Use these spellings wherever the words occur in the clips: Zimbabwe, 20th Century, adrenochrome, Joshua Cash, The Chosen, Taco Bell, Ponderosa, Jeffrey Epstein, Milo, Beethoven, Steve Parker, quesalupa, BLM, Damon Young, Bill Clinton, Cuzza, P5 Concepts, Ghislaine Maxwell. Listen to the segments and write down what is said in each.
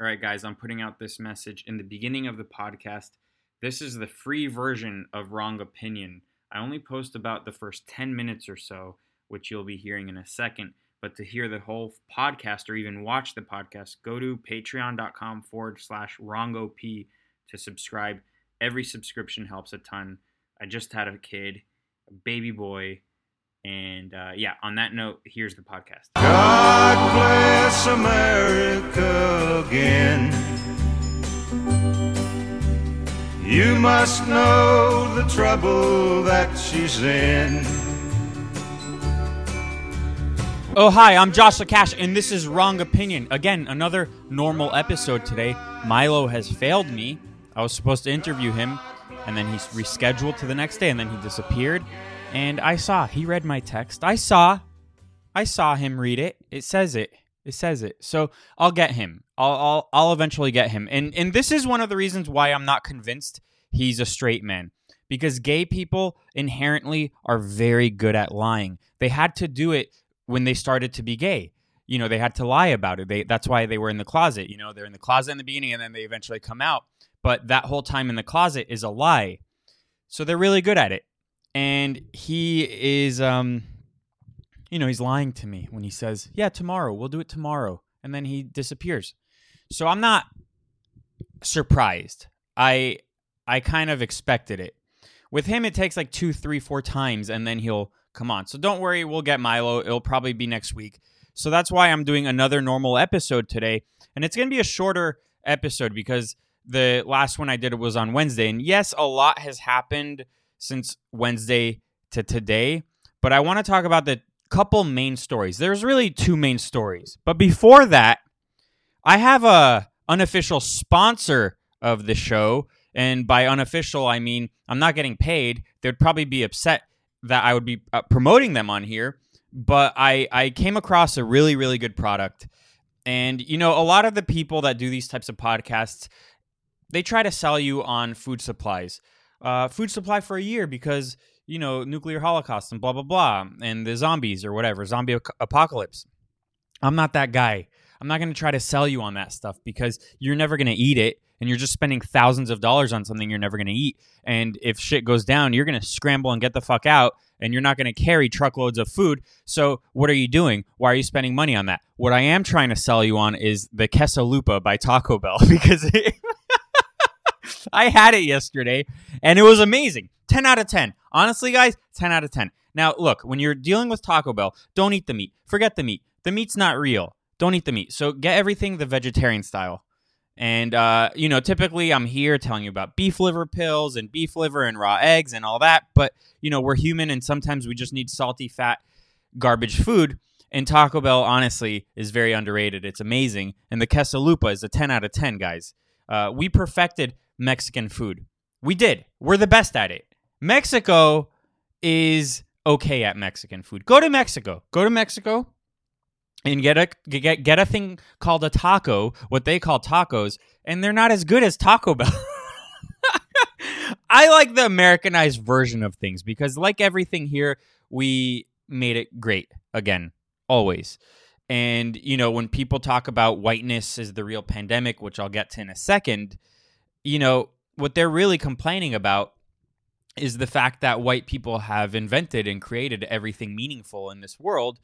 All right, guys, I'm putting out this message in the beginning of the podcast. This is the free version of Wrong Opinion. I only post about the first 10 minutes or so, which you'll be hearing in a second. But to hear the whole podcast or even watch the podcast, go to patreon.com/wrongop to subscribe. Every subscription helps a ton. I just had a kid, a baby boy. And on that note, here's the podcast. God bless America again. You must know the trouble that she's in. Oh, hi, I'm Joshua Cash, and this is Wrong Opinion. Again, another normal episode today. Milo has failed me. I was supposed to interview him, and then he's rescheduled to the next day, and then he disappeared. And he read my text. I saw him read it. It says it. So I'll get him. I'll eventually get him. And this is one of the reasons why I'm not convinced he's a straight man, because gay people inherently are very good at lying. They had to do it when they started to be gay. You know, they had to lie about it. That's why they were in the closet. You know, they're in the closet in the beginning and then they eventually come out. But that whole time in the closet is a lie. So they're really good at it. And he is, he's lying to me when he says, yeah, tomorrow, we'll do it tomorrow. And then he disappears. So I'm not surprised. I kind of expected it. With him, it takes like 2, 3, 4 times, and then he'll come on. So don't worry, we'll get Milo. It'll probably be next week. So that's why I'm doing another normal episode today. And it's going to be a shorter episode because the last one I did was on Wednesday. And yes, a lot has happened since Wednesday to today, but I want to talk about the couple main stories. There's really 2 main stories, but before that, I have a unofficial sponsor of the show, and by unofficial, I mean I'm not getting paid. They'd probably be upset that I would be promoting them on here, but I came across a really, really good product, and you know, a lot of the people that do these types of podcasts, they try to sell you on food supplies. Food supply for a year because, you know, nuclear holocaust and blah, blah, blah, and the zombies or whatever, zombie apocalypse. I'm not that guy. I'm not going to try to sell you on that stuff because you're never going to eat it, and you're just spending thousands of dollars on something you're never going to eat. And if shit goes down, you're going to scramble and get the fuck out, and you're not going to carry truckloads of food. So what are you doing? Why are you spending money on that? What I am trying to sell you on is the quesalupa by Taco Bell because I had it yesterday, and it was amazing. 10 out of 10. Honestly, guys, 10 out of 10. Now, look, when you're dealing with Taco Bell, don't eat the meat. Forget the meat. The meat's not real. Don't eat the meat. So get everything the vegetarian style. And, typically I'm here telling you about beef liver pills and beef liver and raw eggs and all that. But, we're human, and sometimes we just need salty, fat, garbage food. And Taco Bell, honestly, is very underrated. It's amazing. And the quesalupa is a 10 out of 10, guys. We perfected Mexican food. We did. We're the best at it. Mexico is okay at Mexican food. Go to Mexico and get a thing called a taco, what they call tacos, and they're not as good as Taco Bell. I like the Americanized version of things because, like everything here, we made it great again, always. And, when people talk about whiteness is the real pandemic, which I'll get to in a second, what they're really complaining about is the fact that white people have invented and created everything meaningful in this world,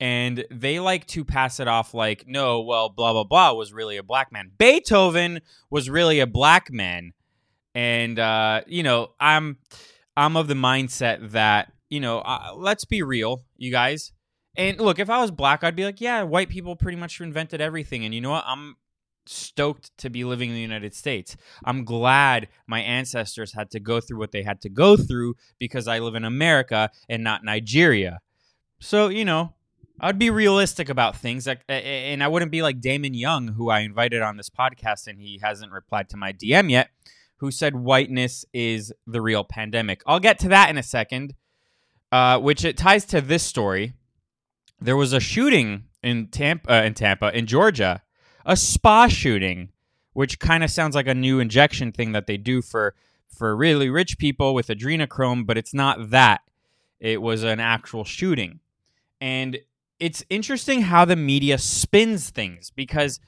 and they like to pass it off like, no, well, blah, blah, blah was really a black man. Beethoven was really a black man. And, I'm of the mindset that, let's be real, you guys. And look, if I was black, I'd be like, yeah, white people pretty much invented everything. And you know what? I'm stoked to be living in the United States. I'm glad my ancestors had to go through what they had to go through because I live in America and not Nigeria. So, I'd be realistic about things. And I wouldn't be like Damon Young, who I invited on this podcast, and he hasn't replied to my DM yet, who said whiteness is the real pandemic. I'll get to that in a second, which it ties to this story. There was a shooting in Georgia. A spa shooting, which kind of sounds like a new injection thing that they do for really rich people with adrenochrome, but it's not that. It was an actual shooting. And it's interesting how the media spins things because,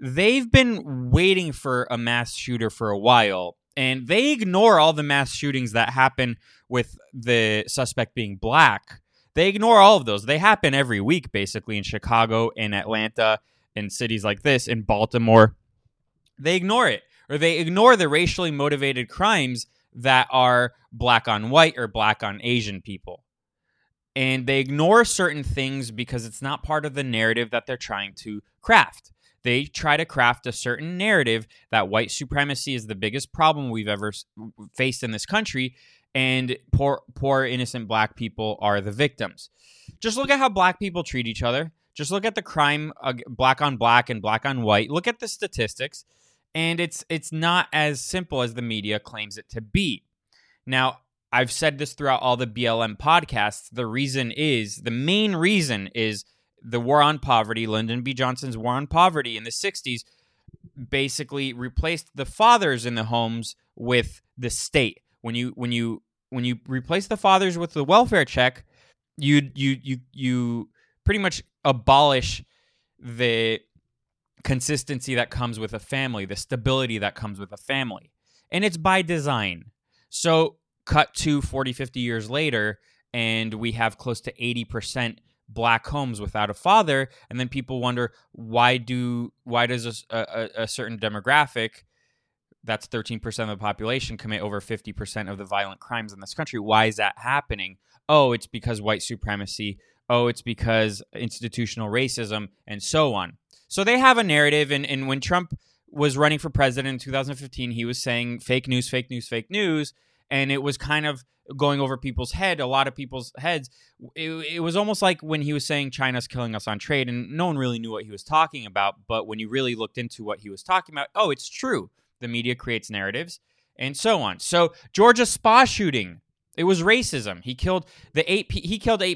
they've been waiting for a mass shooter for a while, and they ignore all the mass shootings that happen with the suspect being black. They ignore all of those. They happen every week, basically, in Chicago, in Atlanta, in cities like this, in Baltimore. They ignore it, or they ignore the racially motivated crimes that are black on white or black on Asian people. And they ignore certain things because it's not part of the narrative that they're trying to craft. They try to craft a certain narrative that white supremacy is the biggest problem we've ever faced in this country, and poor innocent black people are the victims. Just look at how black people treat each other. Just look at the crime, black on black and black on white. Look at the statistics, and it's not as simple as the media claims it to be. Now, I've said this throughout all the BLM podcasts. The main reason is the war on poverty. Lyndon B. Johnson's war on poverty in the 60s basically replaced the fathers in the homes with the state. When you replace the fathers with the welfare check, you pretty much abolish the consistency that comes with a family, the stability that comes with a family. And it's by design. So cut to 40, 50 years later, and we have close to 80% black homes without a father, and then people wonder, why does a certain demographic, that's 13% of the population, commit over 50% of the violent crimes in this country? Why is that happening? Oh, it's because white supremacy. Oh, it's because institutional racism, and so on. So they have a narrative, and when Trump was running for president in 2015, he was saying fake news, fake news, fake news, and it was kind of going over people's head, a lot of people's heads. It was almost like when he was saying China's killing us on trade, and no one really knew what he was talking about, but when you really looked into what he was talking about, oh, it's true. The media creates narratives, and so on. So Georgia spa shooting, it was racism. He killed 8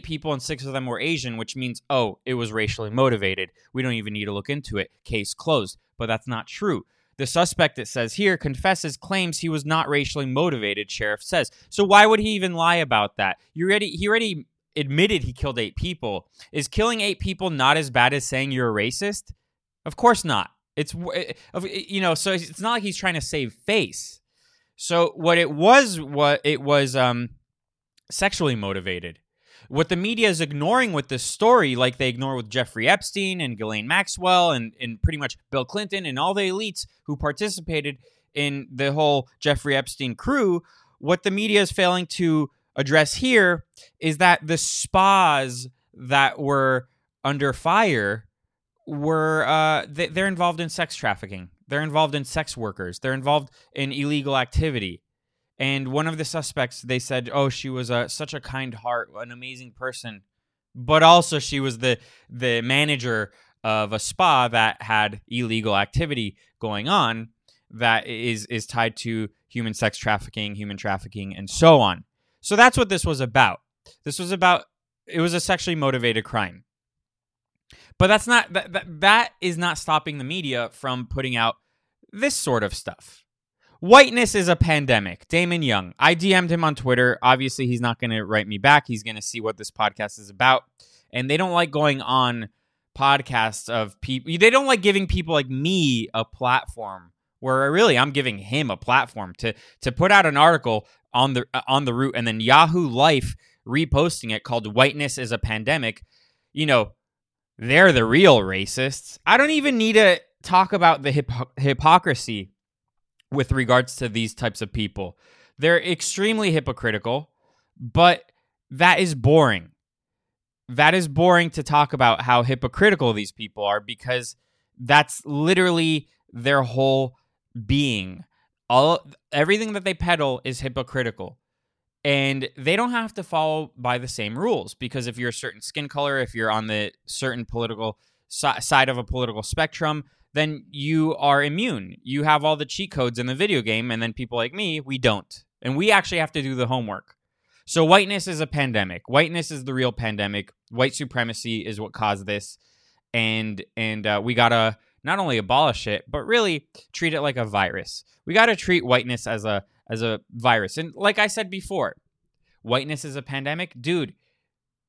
people, and 6 of them were Asian, which means, oh, it was racially motivated. We don't even need to look into it. Case closed. But that's not true. The suspect, it says here, confesses, claims he was not racially motivated, sheriff says. So why would he even lie about that? He already admitted he killed 8 people. Is killing 8 people not as bad as saying you're a racist? Of course not. So it's not like he's trying to save face. So it was sexually motivated. What the media is ignoring with this story, like they ignore with Jeffrey Epstein and Ghislaine Maxwell and pretty much Bill Clinton and all the elites who participated in the whole Jeffrey Epstein crew, what the media is failing to address here is that the spas that were under fire were they're involved in sex trafficking. They're involved in sex workers. They're involved in illegal activity. And one of the suspects, they said, oh, she was such a kind heart, an amazing person. But also she was the manager of a spa that had illegal activity going on that is tied to human sex trafficking, and so on. So that's what this was about. It was a sexually motivated crime. But that is not stopping the media from putting out this sort of stuff. Whiteness is a pandemic. Damon Young. I DM'd him on Twitter. Obviously, he's not going to write me back. He's going to see what this podcast is about. And they don't like going on podcasts of people. They don't like giving people like me a platform, where really I'm giving him a platform to put out an article on the route, and then Yahoo Life reposting it, called Whiteness is a Pandemic. You know, they're the real racists. I don't even need to talk about the hypocrisy with regards to these types of people. They're extremely hypocritical, but that is boring. That is boring to talk about how hypocritical these people are, because that's literally their whole being. Everything that they peddle is hypocritical. And they don't have to follow by the same rules, because if you're a certain skin color, if you're on the certain political side of a political spectrum, then you are immune. You have all the cheat codes in the video game, and then people like me, we don't. And we actually have to do the homework. So whiteness is a pandemic. Whiteness is the real pandemic. White supremacy is what caused this. And we got to not only abolish it, but really treat it like a virus. We got to treat whiteness as a virus. And like I said before, whiteness is a pandemic. Dude,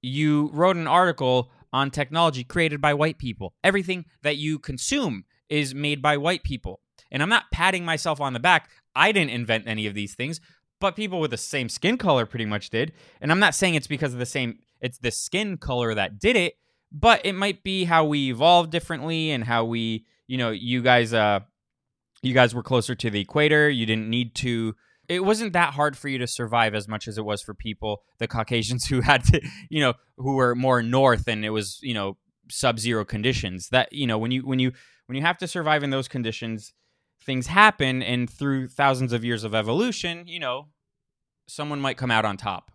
you wrote an article on technology created by white people. Everything that you consume is made by white people. And I'm not patting myself on the back. I didn't invent any of these things, but people with the same skin color pretty much did. And I'm not saying it's because of the same, it's the skin color that did it, but it might be how we evolved differently and how we, you know, you guys were closer to the equator. You didn't need to, it wasn't that hard for you to survive as much as it was for people, the Caucasians who had to, you know, who were more north and it was, you know, sub-zero conditions that, you know, when you have to survive in those conditions, things happen, and through thousands of years of evolution, you know, someone might come out on top.